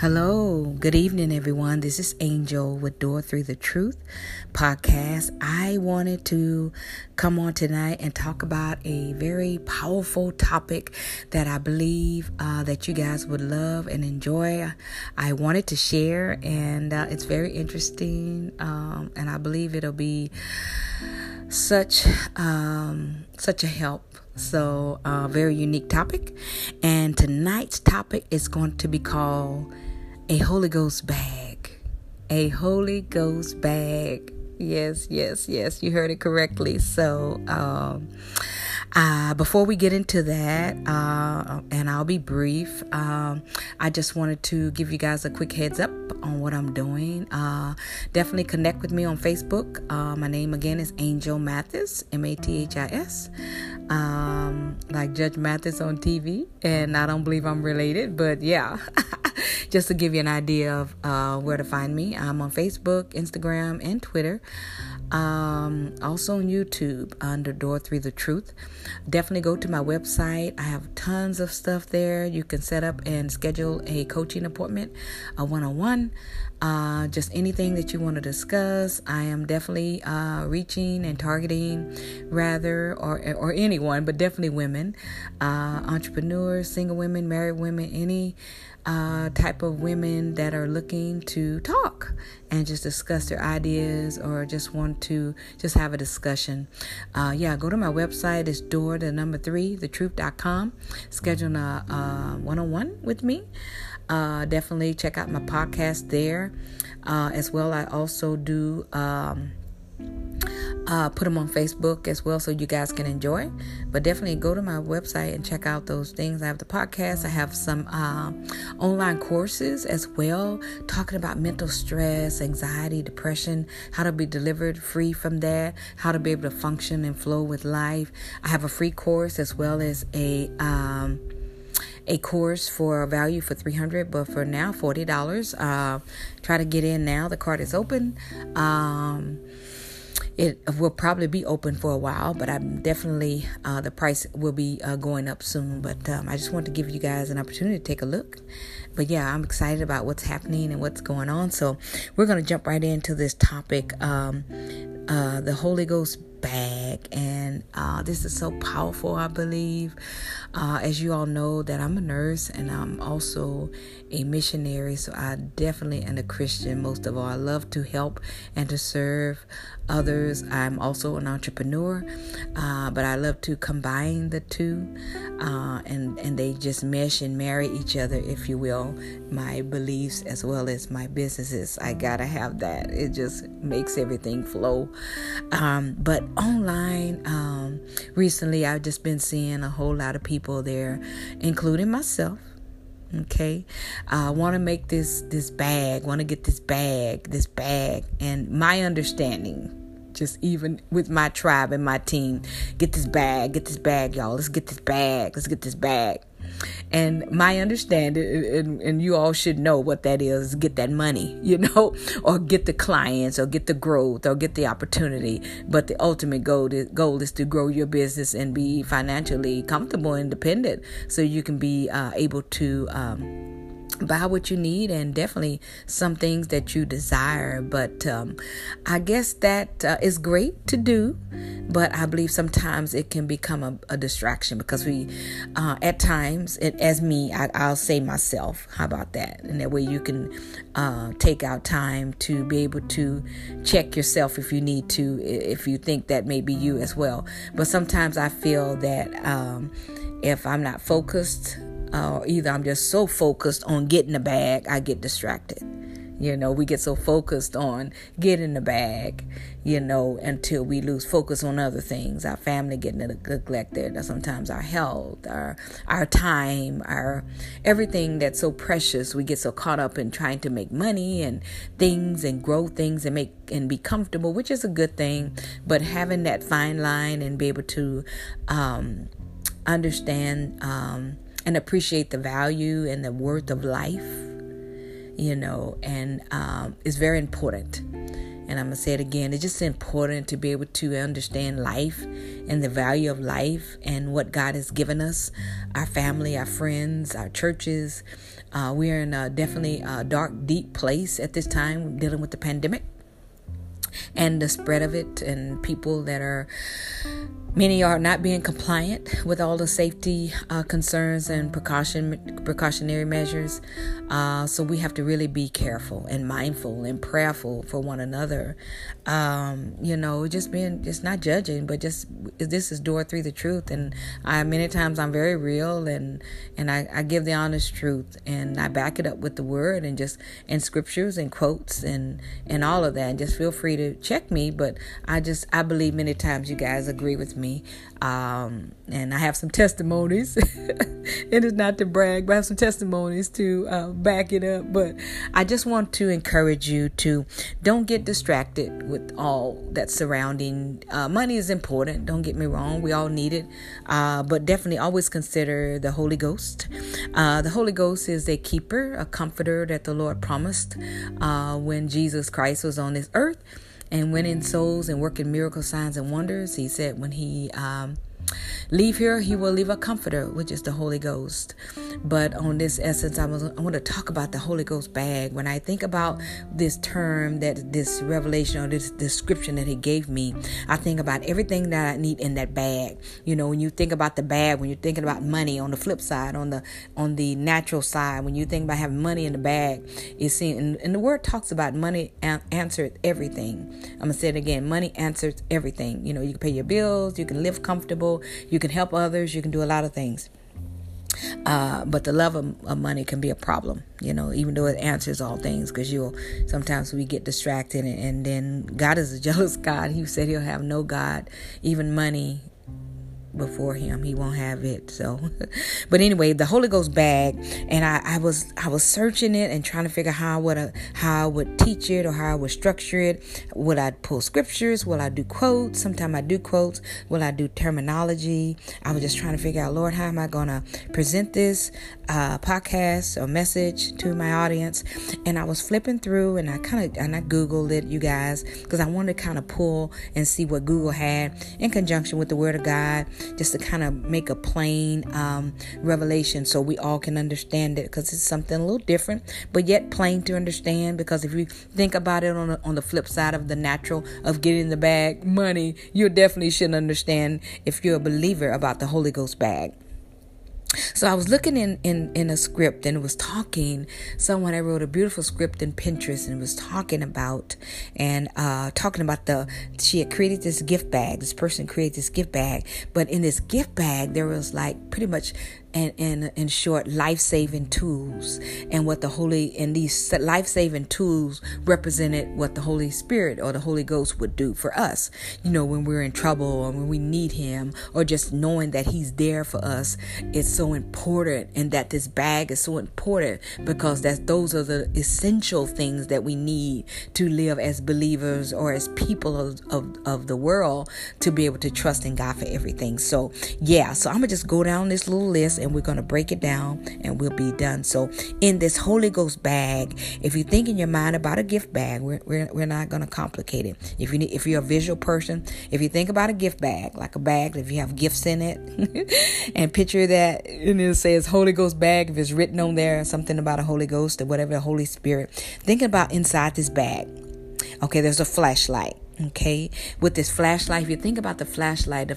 Hello, good evening, everyone. This is Angel with Door Through the Truth podcast. I wanted to come on tonight and talk about a very powerful topic that I believe that you guys would love and enjoy. I wanted to share, and it's very interesting, and I believe it'll be such a help. So, very unique topic. And tonight's topic is going to be called a Holy Ghost bag. A Holy Ghost bag. Yes. You heard it correctly. So, before we get into that, and I'll be brief, I just wanted to give you guys a quick heads up on what I'm doing. Definitely connect with me on Facebook. My name again is Angel Mathis, Mathis, like Judge Mathis on TV. And I don't believe I'm related, but yeah. Just to give you an idea of where to find me, I'm on Facebook, Instagram, and Twitter. Also on YouTube under Door Through the Truth. Definitely go to my website. I have tons of stuff there. You can set up and schedule a coaching appointment, a one-on-one, just anything that you want to discuss. I am definitely reaching and targeting or anyone, but definitely women, entrepreneurs, single women, married women, any type of women that are looking to talk and just discuss their ideas or just want to just have a discussion. Go to my website. It's door3thetruth.com. Schedule a one-on-one with me. Definitely check out my podcast there as well. I also do put them on Facebook as well, so you guys can enjoy. But definitely go to my website and check out those things. I have the podcast. I have some online courses as well, talking about mental stress, anxiety, depression, how to be delivered free from that, how to be able to function and flow with life. I have a free course as well as a course for a value for $300, but for now $40. Try to get in now. The card is open. It will probably be open for a while, but I'm definitely, the price will be going up soon. But I just want to give you guys an opportunity to take a look. But yeah, I'm excited about what's happening and what's going on. So we're going to jump right into this topic, the Holy Ghost bag. And this is so powerful, I believe. As you all know, that I'm a nurse and I'm also a missionary. So I definitely am a Christian. Most of all, I love to help and to serve others. I'm also an entrepreneur, but I love to combine the two, and they just mesh and marry each other, if you will. My beliefs as well as my businesses, I gotta have that. It just makes everything flow. But online, recently I've just been seeing a whole lot of people there, including myself. Okay, I want to make this bag. Want to get this bag, and my understanding, just even with my tribe and my team, get this bag, y'all. Let's get this bag. And my understanding, and you all should know what that is, get that money, or get the clients, or get the growth, or get the opportunity. But the ultimate goal is to grow your business and be financially comfortable, independent, so you can be able to buy what you need, and definitely some things that you desire. But I guess that is great to do, but I believe sometimes it can become a distraction, because we at times, I'll say myself, how about that? And that way you can take out time to be able to check yourself if you need to, if you think that may be you as well. But sometimes I feel that if I'm not focused, either I'm just so focused on getting the bag, I get distracted. We get so focused on getting the bag, until we lose focus on other things. Our family getting neglected, sometimes our health, our time, our everything that's so precious. We get so caught up in trying to make money and things and grow things and make and be comfortable, which is a good thing. But having that fine line and be able to understand and appreciate the value and the worth of life, and it's very important. And I'm going to say it again. It's just important to be able to understand life and the value of life and what God has given us, our family, our friends, our churches. We're in a definitely a dark, deep place at this time, dealing with the pandemic and the spread of it, and people that are, many are not being compliant with all the safety concerns and precautionary measures. So we have to really be careful and mindful and prayerful for one another. Just not judging, but just, this is Door Through the Truth. And many times I'm very real, and I give the honest truth, and I back it up with the word and scriptures and quotes and all of that. And just feel free to check me. But I believe many times you guys agree with me. And I have some testimonies. It is not to brag, but I have some testimonies to back it up. But I just want to encourage you to don't get distracted with all that's surrounding. Money is important. Don't get me wrong. We all need it. But definitely always consider the Holy Ghost. The Holy Ghost is a keeper, a comforter that the Lord promised when Jesus Christ was on this earth and winning souls and working miracle signs and wonders. He said when he leave here, he will leave a comforter, which is the Holy Ghost. But on this essence, I want to talk about the Holy Ghost bag. When I think about this term, that this revelation or this description that he gave me, I think about everything that I need in that bag. You know, when you think about the bag, when you're thinking about money, on the flip side, on the natural side, when you think about having money in the bag, it seems, and the word talks about money answers everything. I'm going to say it again. Money answers everything. You know, you can pay your bills, you can live comfortable, you can help others, you can do a lot of things. But the love of money can be a problem, you know, even though it answers all things, because sometimes we get distracted, and then God is a jealous God. He said he'll have no God, even money before him. He won't have it. So, but anyway, the Holy Ghost bag, and I was searching it and trying to figure how I would teach it or how I would structure it. Will I pull scriptures? Will I do quotes? Sometimes I do quotes. Will I do terminology? I was just trying to figure out, Lord, how am I going to present this podcast or message to my audience? And I was flipping through, and I Googled it, you guys, because I wanted to kind of pull and see what Google had in conjunction with the Word of God, just to kind of make a plain revelation so we all can understand it, because it's something a little different, but yet plain to understand. Because if you think about it on the flip side of the natural, of getting the bag, money, you definitely shouldn't understand if you're a believer about the Holy Ghost bag. So I was looking in a script, and it was talking, someone I wrote a beautiful script in Pinterest, and was talking about, she had created this gift bag. This person created this gift bag, but in this gift bag, there was like pretty much, and in short, life-saving tools, and what the Holy, and these life-saving tools represented what the Holy Spirit or the Holy Ghost would do for us, you know, when we're in trouble or when we need him, or just knowing that he's there for us. It's so important, and that this bag is so important, because those are the essential things that we need to live as believers or as people of the world, to be able to trust in God for everything. So I'm gonna just go down this little list, and we're going to break it down, and we'll be done. So in this Holy Ghost bag, if you think in your mind about a gift bag, we're not going to complicate it. If you're a visual person, if you think about a gift bag, like a bag, if you have gifts in it, and picture that, and it says Holy Ghost bag, if it's written on there, something about a Holy Ghost or whatever, the Holy Spirit, thinking about inside this bag. Okay, there's a flashlight. Okay, with this flashlight, if you think about the flashlight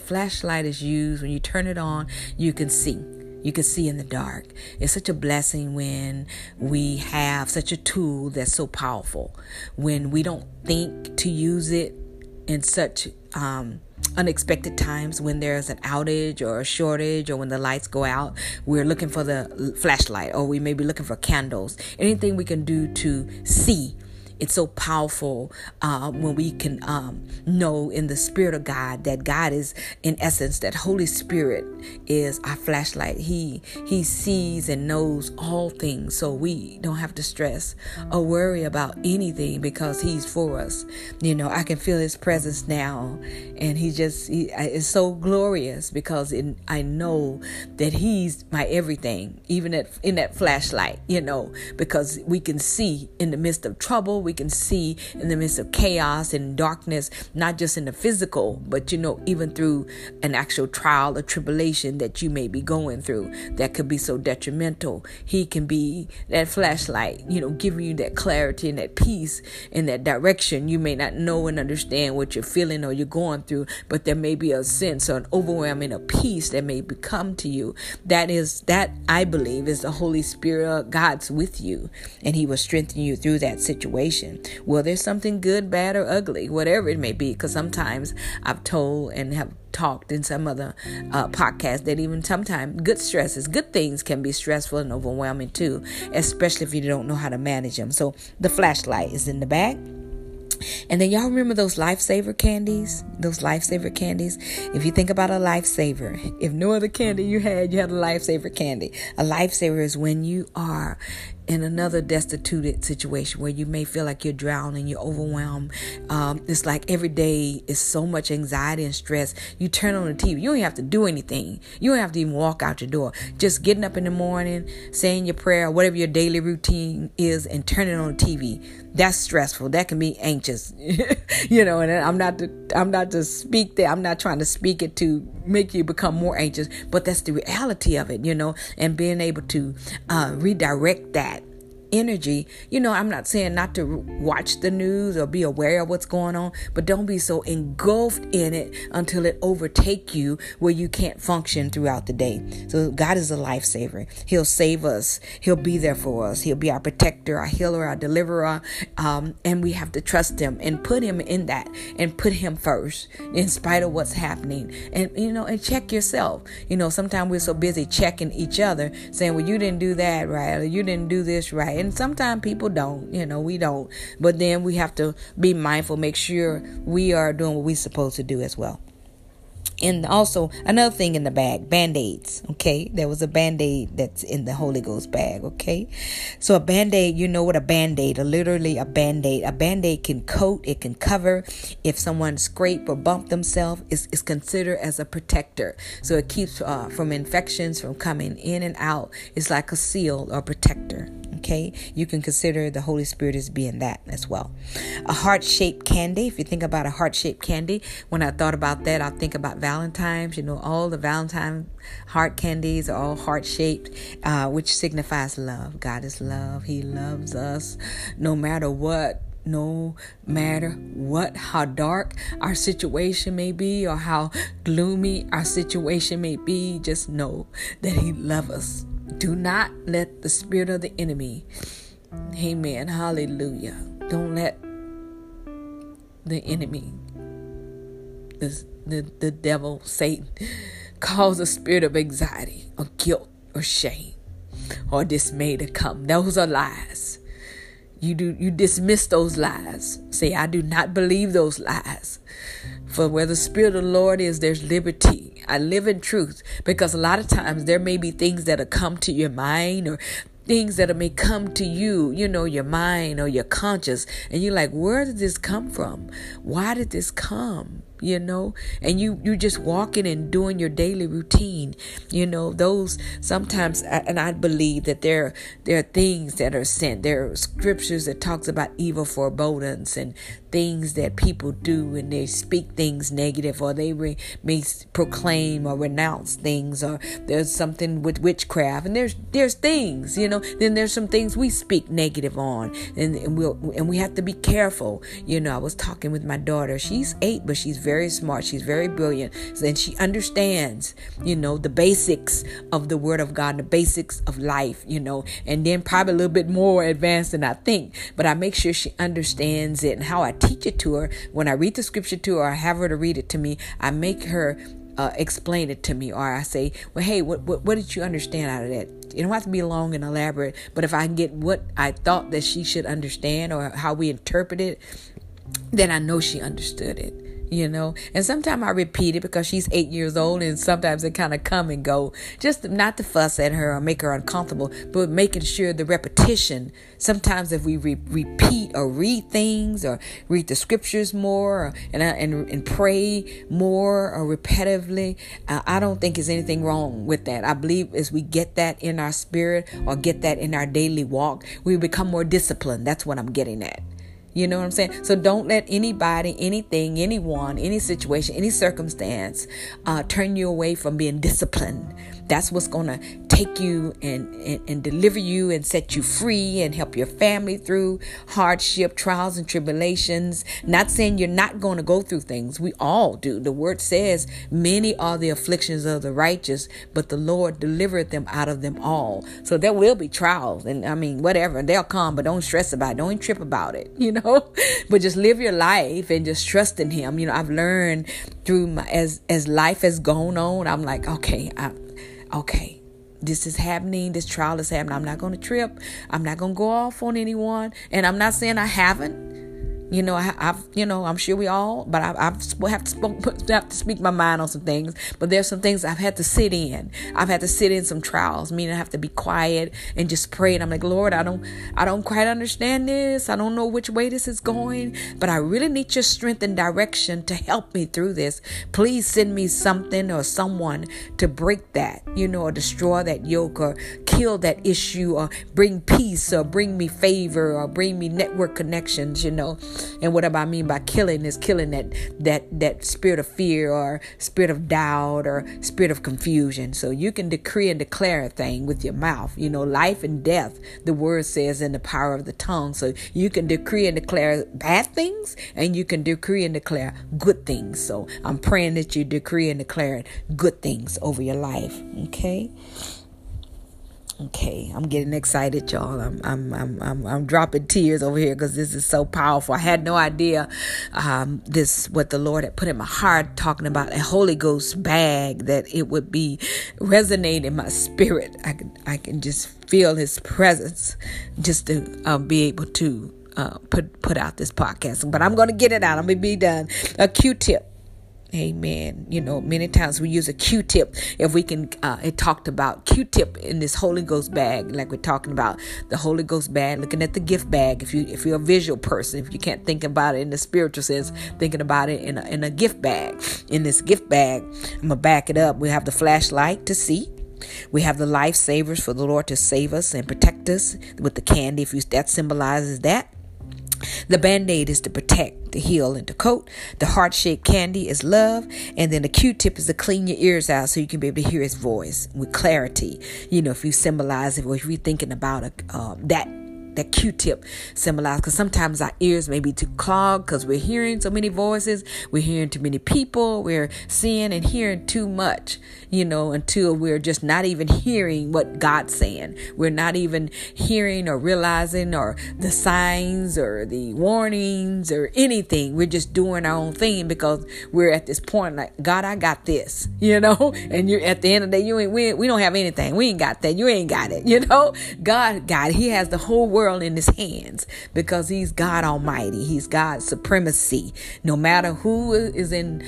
is used when you turn it on, you can see. You can see in the dark. It's such a blessing when we have such a tool that's so powerful, when we don't think to use it in such unexpected times, when there's an outage or a shortage, or when the lights go out, we're looking for the flashlight, or we may be looking for candles. Anything we can do to see. It's so powerful when we can know in the Spirit of God that God is, in essence, that Holy Spirit is our flashlight. He sees and knows all things, so we don't have to stress or worry about anything, because He's for us. You know, I can feel His presence now, and He is so glorious, because I know that He's my everything, even in that flashlight. You know, because we can see in the midst of trouble. we can see in the midst of chaos and darkness, not just in the physical, but, even through an actual trial or tribulation that you may be going through that could be so detrimental. He can be that flashlight, giving you that clarity and that peace and that direction. You may not know and understand what you're feeling or you're going through, but there may be a sense or an overwhelming of peace that may become to you. That I believe is the Holy Spirit of God's with you, and he will strengthen you through that situation. Well, there's something good, bad, or ugly, whatever it may be, because sometimes I've told and have talked in some other podcast that even sometimes good things can be stressful and overwhelming too, especially if you don't know how to manage them. So the flashlight is in the back. And then y'all remember those lifesaver candies? If you think about a lifesaver, if no other candy you had a lifesaver candy. A lifesaver is when you are in another destitute situation where you may feel like you're drowning, you're overwhelmed. It's like every day is so much anxiety and stress. You turn on the TV. You don't have to do anything. You don't have to even walk out your door. Just getting up in the morning, saying your prayer, whatever your daily routine is, and turning on the TV. That's stressful. That can be anxious. And I'm not trying to speak it to make you become more anxious, but that's the reality of it, and being able to redirect that energy. I'm not saying not to watch the news or be aware of what's going on, but don't be so engulfed in it until it overtake you where you can't function throughout the day. So God is a lifesaver. He'll save us. He'll be there for us. He'll be our protector, our healer, our deliverer. And we have to trust him and put him in that and put him first in spite of what's happening. And, and check yourself. Sometimes we're so busy checking each other saying, well, you didn't do that right, or you didn't do this right. And sometimes people don't, we don't. But then we have to be mindful, make sure we are doing what we're supposed to do as well. And also another thing in the bag, Band-Aids. Okay. There was a Band-Aid that's in the Holy Ghost bag. Okay. So a Band-Aid, a Band-Aid can coat, it can cover. If someone scraped or bumped themselves, it's considered as a protector. So it keeps from infections from coming in and out. It's like a seal or protector. Okay. You can consider the Holy Spirit as being that as well. A heart-shaped candy. If you think about a heart-shaped candy, when I thought about that, I think about Valentine's, all the Valentine heart candies are all heart-shaped, which signifies love. God is love. He loves us no matter what, how dark our situation may be or how gloomy our situation may be, just know that he loves us. Do not let the spirit of the enemy, amen, hallelujah, don't let the enemy, the devil, Satan, cause a spirit of anxiety or guilt or shame or dismay to come. Those are lies. You dismiss those lies. Say, I do not believe those lies. For where the Spirit of the Lord is, there's liberty. I live in truth, because a lot of times there may be things that'll come to your mind or things that may come to you, your mind or your conscience. And you're like, where did this come from? Why did this come? And you just walking and doing your daily routine, those sometimes, and I believe that there are things that are sent. There are scriptures that talks about evil forebodings and things that people do, and they speak things negative, or they may proclaim or renounce things, or there's something with witchcraft, and there's things, then there's some things we speak negative on, and we have to be careful. I was talking with my daughter. She's 8, but she's very smart. She's very brilliant. And she understands, the basics of the word of God, the basics of life, and then probably a little bit more advanced than I think. But I make sure she understands it, and how I teach it to her. When I read the scripture to her, or I have her to read it to me, I make her explain it to me, or I say, well, hey, what did you understand out of that? It don't have to be long and elaborate, but if I can get what I thought that she should understand, or how we interpret it, then I know she understood it. And sometimes I repeat it because she's 8 years old, and sometimes it kind of come and go, just not to fuss at her or make her uncomfortable, but making sure the repetition. Sometimes if we repeat or read things or read the scriptures more, and pray more or repetitively, I don't think there's anything wrong with that. I believe as we get that in our spirit or get that in our daily walk, we become more disciplined. That's what I'm getting at. You know what I'm saying? So don't let anybody, anything, anyone, any situation, any circumstance turn you away from being disciplined. That's what's going to take you and deliver you and set you free and help your family through hardship, trials, and tribulations. Not saying you're not going to go through things. We all do. The word says, many are the afflictions of the righteous, but the Lord delivered them out of them all. So there will be trials. And I mean, whatever. They'll come, but don't stress about it. Don't trip about it, you know. But just live your life and just trust in Him. You know, I've learned through my, as life has gone on, I'm like, okay, this is happening. This trial is happening. I'm not going to trip. I'm not going to go off on anyone. And I'm not saying I haven't, you know, I'm sure we all, but I have to speak my mind on some things, but there's some things I've had to sit in. I've had to sit in some trials, meaning I have to be quiet and just pray. And I'm like, Lord, I don't quite understand this. I don't know which way this is going, but I really need your strength and direction to help me through this. Please send me something or someone to break that, you know, or destroy that yoke or kill that issue or bring peace or bring me favor or bring me network connections, you know. And what I mean by killing is killing that spirit of fear or spirit of doubt or spirit of confusion. So you can decree and declare a thing with your mouth, you know, life and death, the word says, in the power of the tongue. So you can decree and declare bad things and you can decree and declare good things. So I'm praying that you decree and declare good things over your life. Okay. Okay, I'm getting excited, y'all. I'm dropping tears over here because this is so powerful. I had no idea what the Lord had put in my heart, talking about a Holy Ghost bag, that it would be resonate in my spirit. I can just feel His presence, just to be able to put out this podcast. But I'm gonna get it out. I'm gonna be done. A Q-tip. Amen. You know, many times we use a Q-tip. If we can, it talked about Q-tip in this Holy Ghost bag, like we're talking about the Holy Ghost bag, looking at the gift bag. If you're a visual person, if you can't think about it in the spiritual sense, thinking about it in a gift bag. In this gift bag, I'm going to back it up. We have the flashlight to see. We have the lifesavers for the Lord to save us and protect us with the candy. That symbolizes that. The Band-Aid is to protect, to heal, and to coat. The heart-shaped candy is love. And then the Q-tip is to clean your ears out so you can be able to hear His voice with clarity. You know, if you symbolize it, or if you're thinking about that Q-tip symbolized, because sometimes our ears may be too clogged because we're hearing so many voices, we're hearing too many people, we're seeing and hearing too much, you know, until we're just not even hearing what God's saying. We're not even hearing or realizing or the signs or the warnings or anything. We're just doing our own thing because we're at this point like, God, I got this, you know, and you're at the end of the day, we don't have anything. We ain't got that. You ain't got it. You know, God, He has the whole world in His hands because He's God Almighty. He's God supremacy. No matter who is in,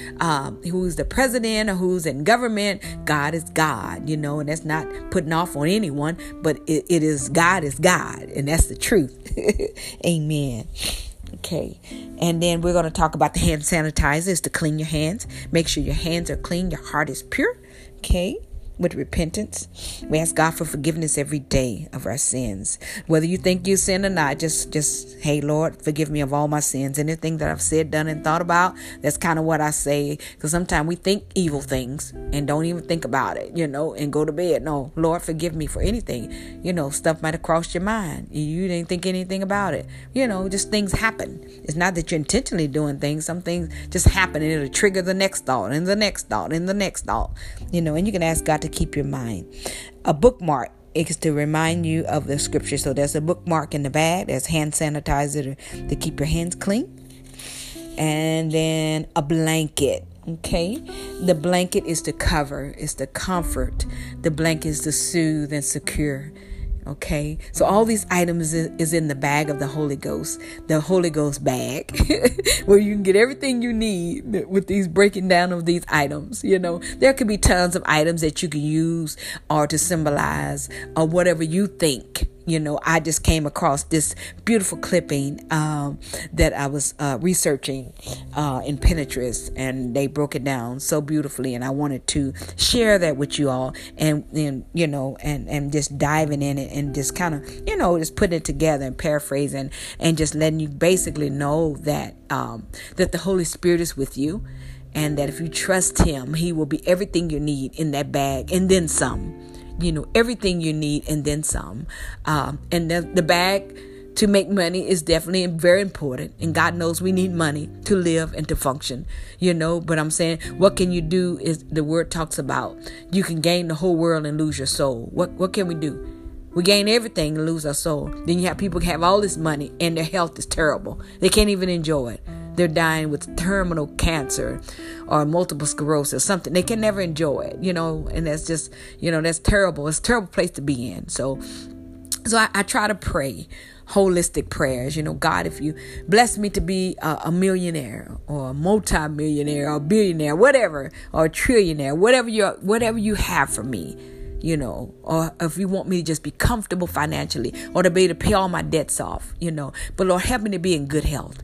who's the president or who's in government, God is God, you know, and that's not putting off on anyone, but it is God, and that's the truth. Amen. Okay. And then we're going to talk about the hand sanitizers to clean your hands. Make sure your hands are clean. Your heart is pure. Okay. With repentance, we ask God for forgiveness every day of our sins. Whether you think you sin or not, just hey, Lord, forgive me of all my sins. Anything that I've said, done, and thought about, that's kind of what I say. Because sometimes we think evil things and don't even think about it, you know, and go to bed. No, Lord, forgive me for anything. You know, stuff might have crossed your mind. You didn't think anything about it. You know, just things happen. It's not that you're intentionally doing things. Some things just happen and it'll trigger the next thought and the next thought and the next thought. You know, and you can ask God to keep your mind. A bookmark is to remind you of the scripture. So there's a bookmark in the bag. There's hand sanitizer to keep your hands clean. And then a blanket. Okay. The blanket is to cover. It's to comfort. The blanket is to soothe and secure. Okay, so all these items is in the bag of the Holy Ghost, bag, where you can get everything you need with these breaking down of these items. You know, there could be tons of items that you can use or to symbolize or whatever you think. you know, I just came across this beautiful clipping that I was researching in Pinterest, and they broke it down so beautifully, and I wanted to share that with you all, and you know, and just diving in it and just kind of, you know, just putting it together and paraphrasing and just letting you basically know that that the Holy Spirit is with you, and that if you trust Him, He will be everything you need in that bag and then some. You know, everything you need and then some. And the bag to make money is definitely very important. And God knows we need money to live and to function, you know. But I'm saying, what can you do is the word talks about. You can gain the whole world and lose your soul. What can we do? We gain everything and lose our soul. Then you have people have all this money and their health is terrible. They can't even enjoy it. They're dying with terminal cancer or multiple sclerosis, something. They can never enjoy it, you know, and that's just, you know, that's terrible. It's a terrible place to be in. So I try to pray holistic prayers. You know, God, if you bless me to be a millionaire or a multimillionaire or a billionaire, whatever, or a trillionaire, whatever you have for me, you know, or if you want me to just be comfortable financially or to be able to pay all my debts off, you know, but Lord, help me to be in good health.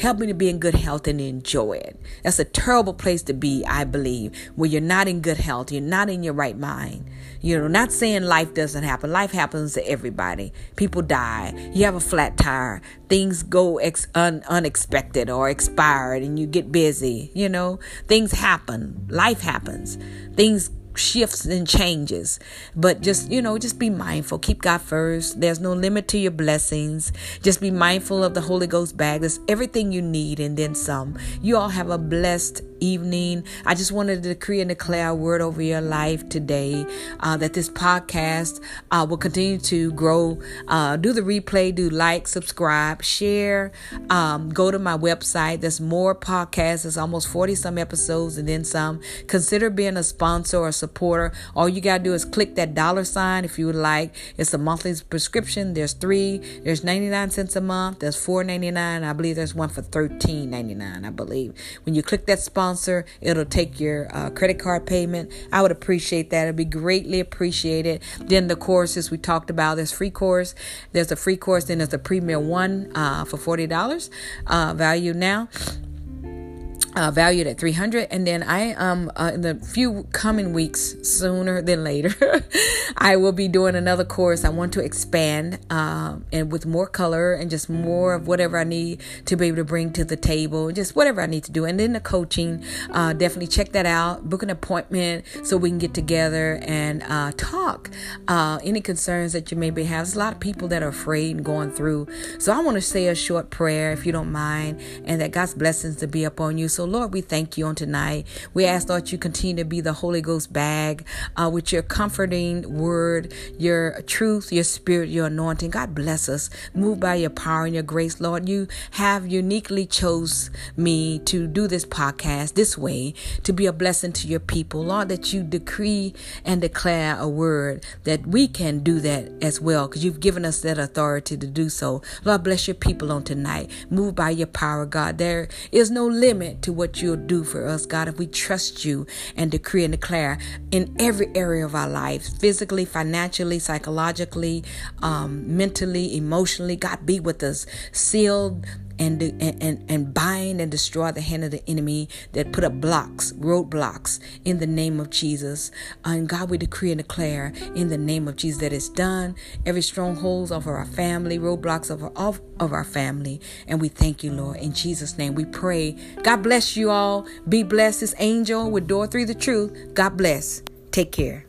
Help me to be in good health and enjoy it. That's a terrible place to be, I believe, where you're not in good health. You're not in your right mind. You know, not saying life doesn't happen. Life happens to everybody. People die. You have a flat tire. Things go unexpected or expired and you get busy. You know, things happen. Life happens. Things shifts and changes, but just, you know, just be mindful. Keep God first. There's no limit to your blessings. Just be mindful of the Holy Ghost bag. That's everything you need and then some. You all have a blessed evening. I just wanted to decree and declare a word over your life today, that this podcast will continue to grow. Do the replay, do like, subscribe, share, go to my website. There's more podcasts. There's almost 40 some episodes and then some. Consider being a sponsor or supporter. All you got to do is click that $sign if you would like. It's a monthly prescription. There's 3. There's 99 cents a month. There's $4.99. I believe there's one for $13.99. I believe when you click that sponsor, it'll take your credit card payment. I would appreciate that. It'd be greatly appreciated. Then the courses we talked about, there's free course. There's a free course. Then there's a premium one for $40 value now. Valued at $300, and then I am in the few coming weeks, sooner than later, I will be doing another course. I want to expand and with more color and just more of whatever I need to be able to bring to the table, just whatever I need to do. And then the coaching, definitely check that out. Book an appointment so we can get together and talk any concerns that you maybe have. There's a lot of people that are afraid and going through. So I want to say a short prayer, if you don't mind, and that God's blessings to be upon you. So Lord, we thank you on tonight. We ask, Lord, you continue to be the Holy Ghost bag with your comforting word, your truth, your spirit, your anointing. God bless us. Move by your power and your grace, Lord. You have uniquely chose me to do this podcast this way, to be a blessing to your people. Lord, that you decree and declare a word that we can do that as well, because you've given us that authority to do so. Lord, bless your people on tonight. Move by your power, God. There is no limit to what you'll do for us, God, if we trust you and decree and declare in every area of our lives, physically, financially, psychologically, mentally, emotionally. God, be with us. Seal and bind and destroy the hand of the enemy that put up roadblocks in the name of Jesus. And God, we decree and declare in the name of Jesus that it's done. Every stronghold over our family, roadblocks of our family. And we thank you, Lord. In Jesus' name we pray. God bless you all. Be blessed. This Angel with Door Through the Truth. God bless. Take care.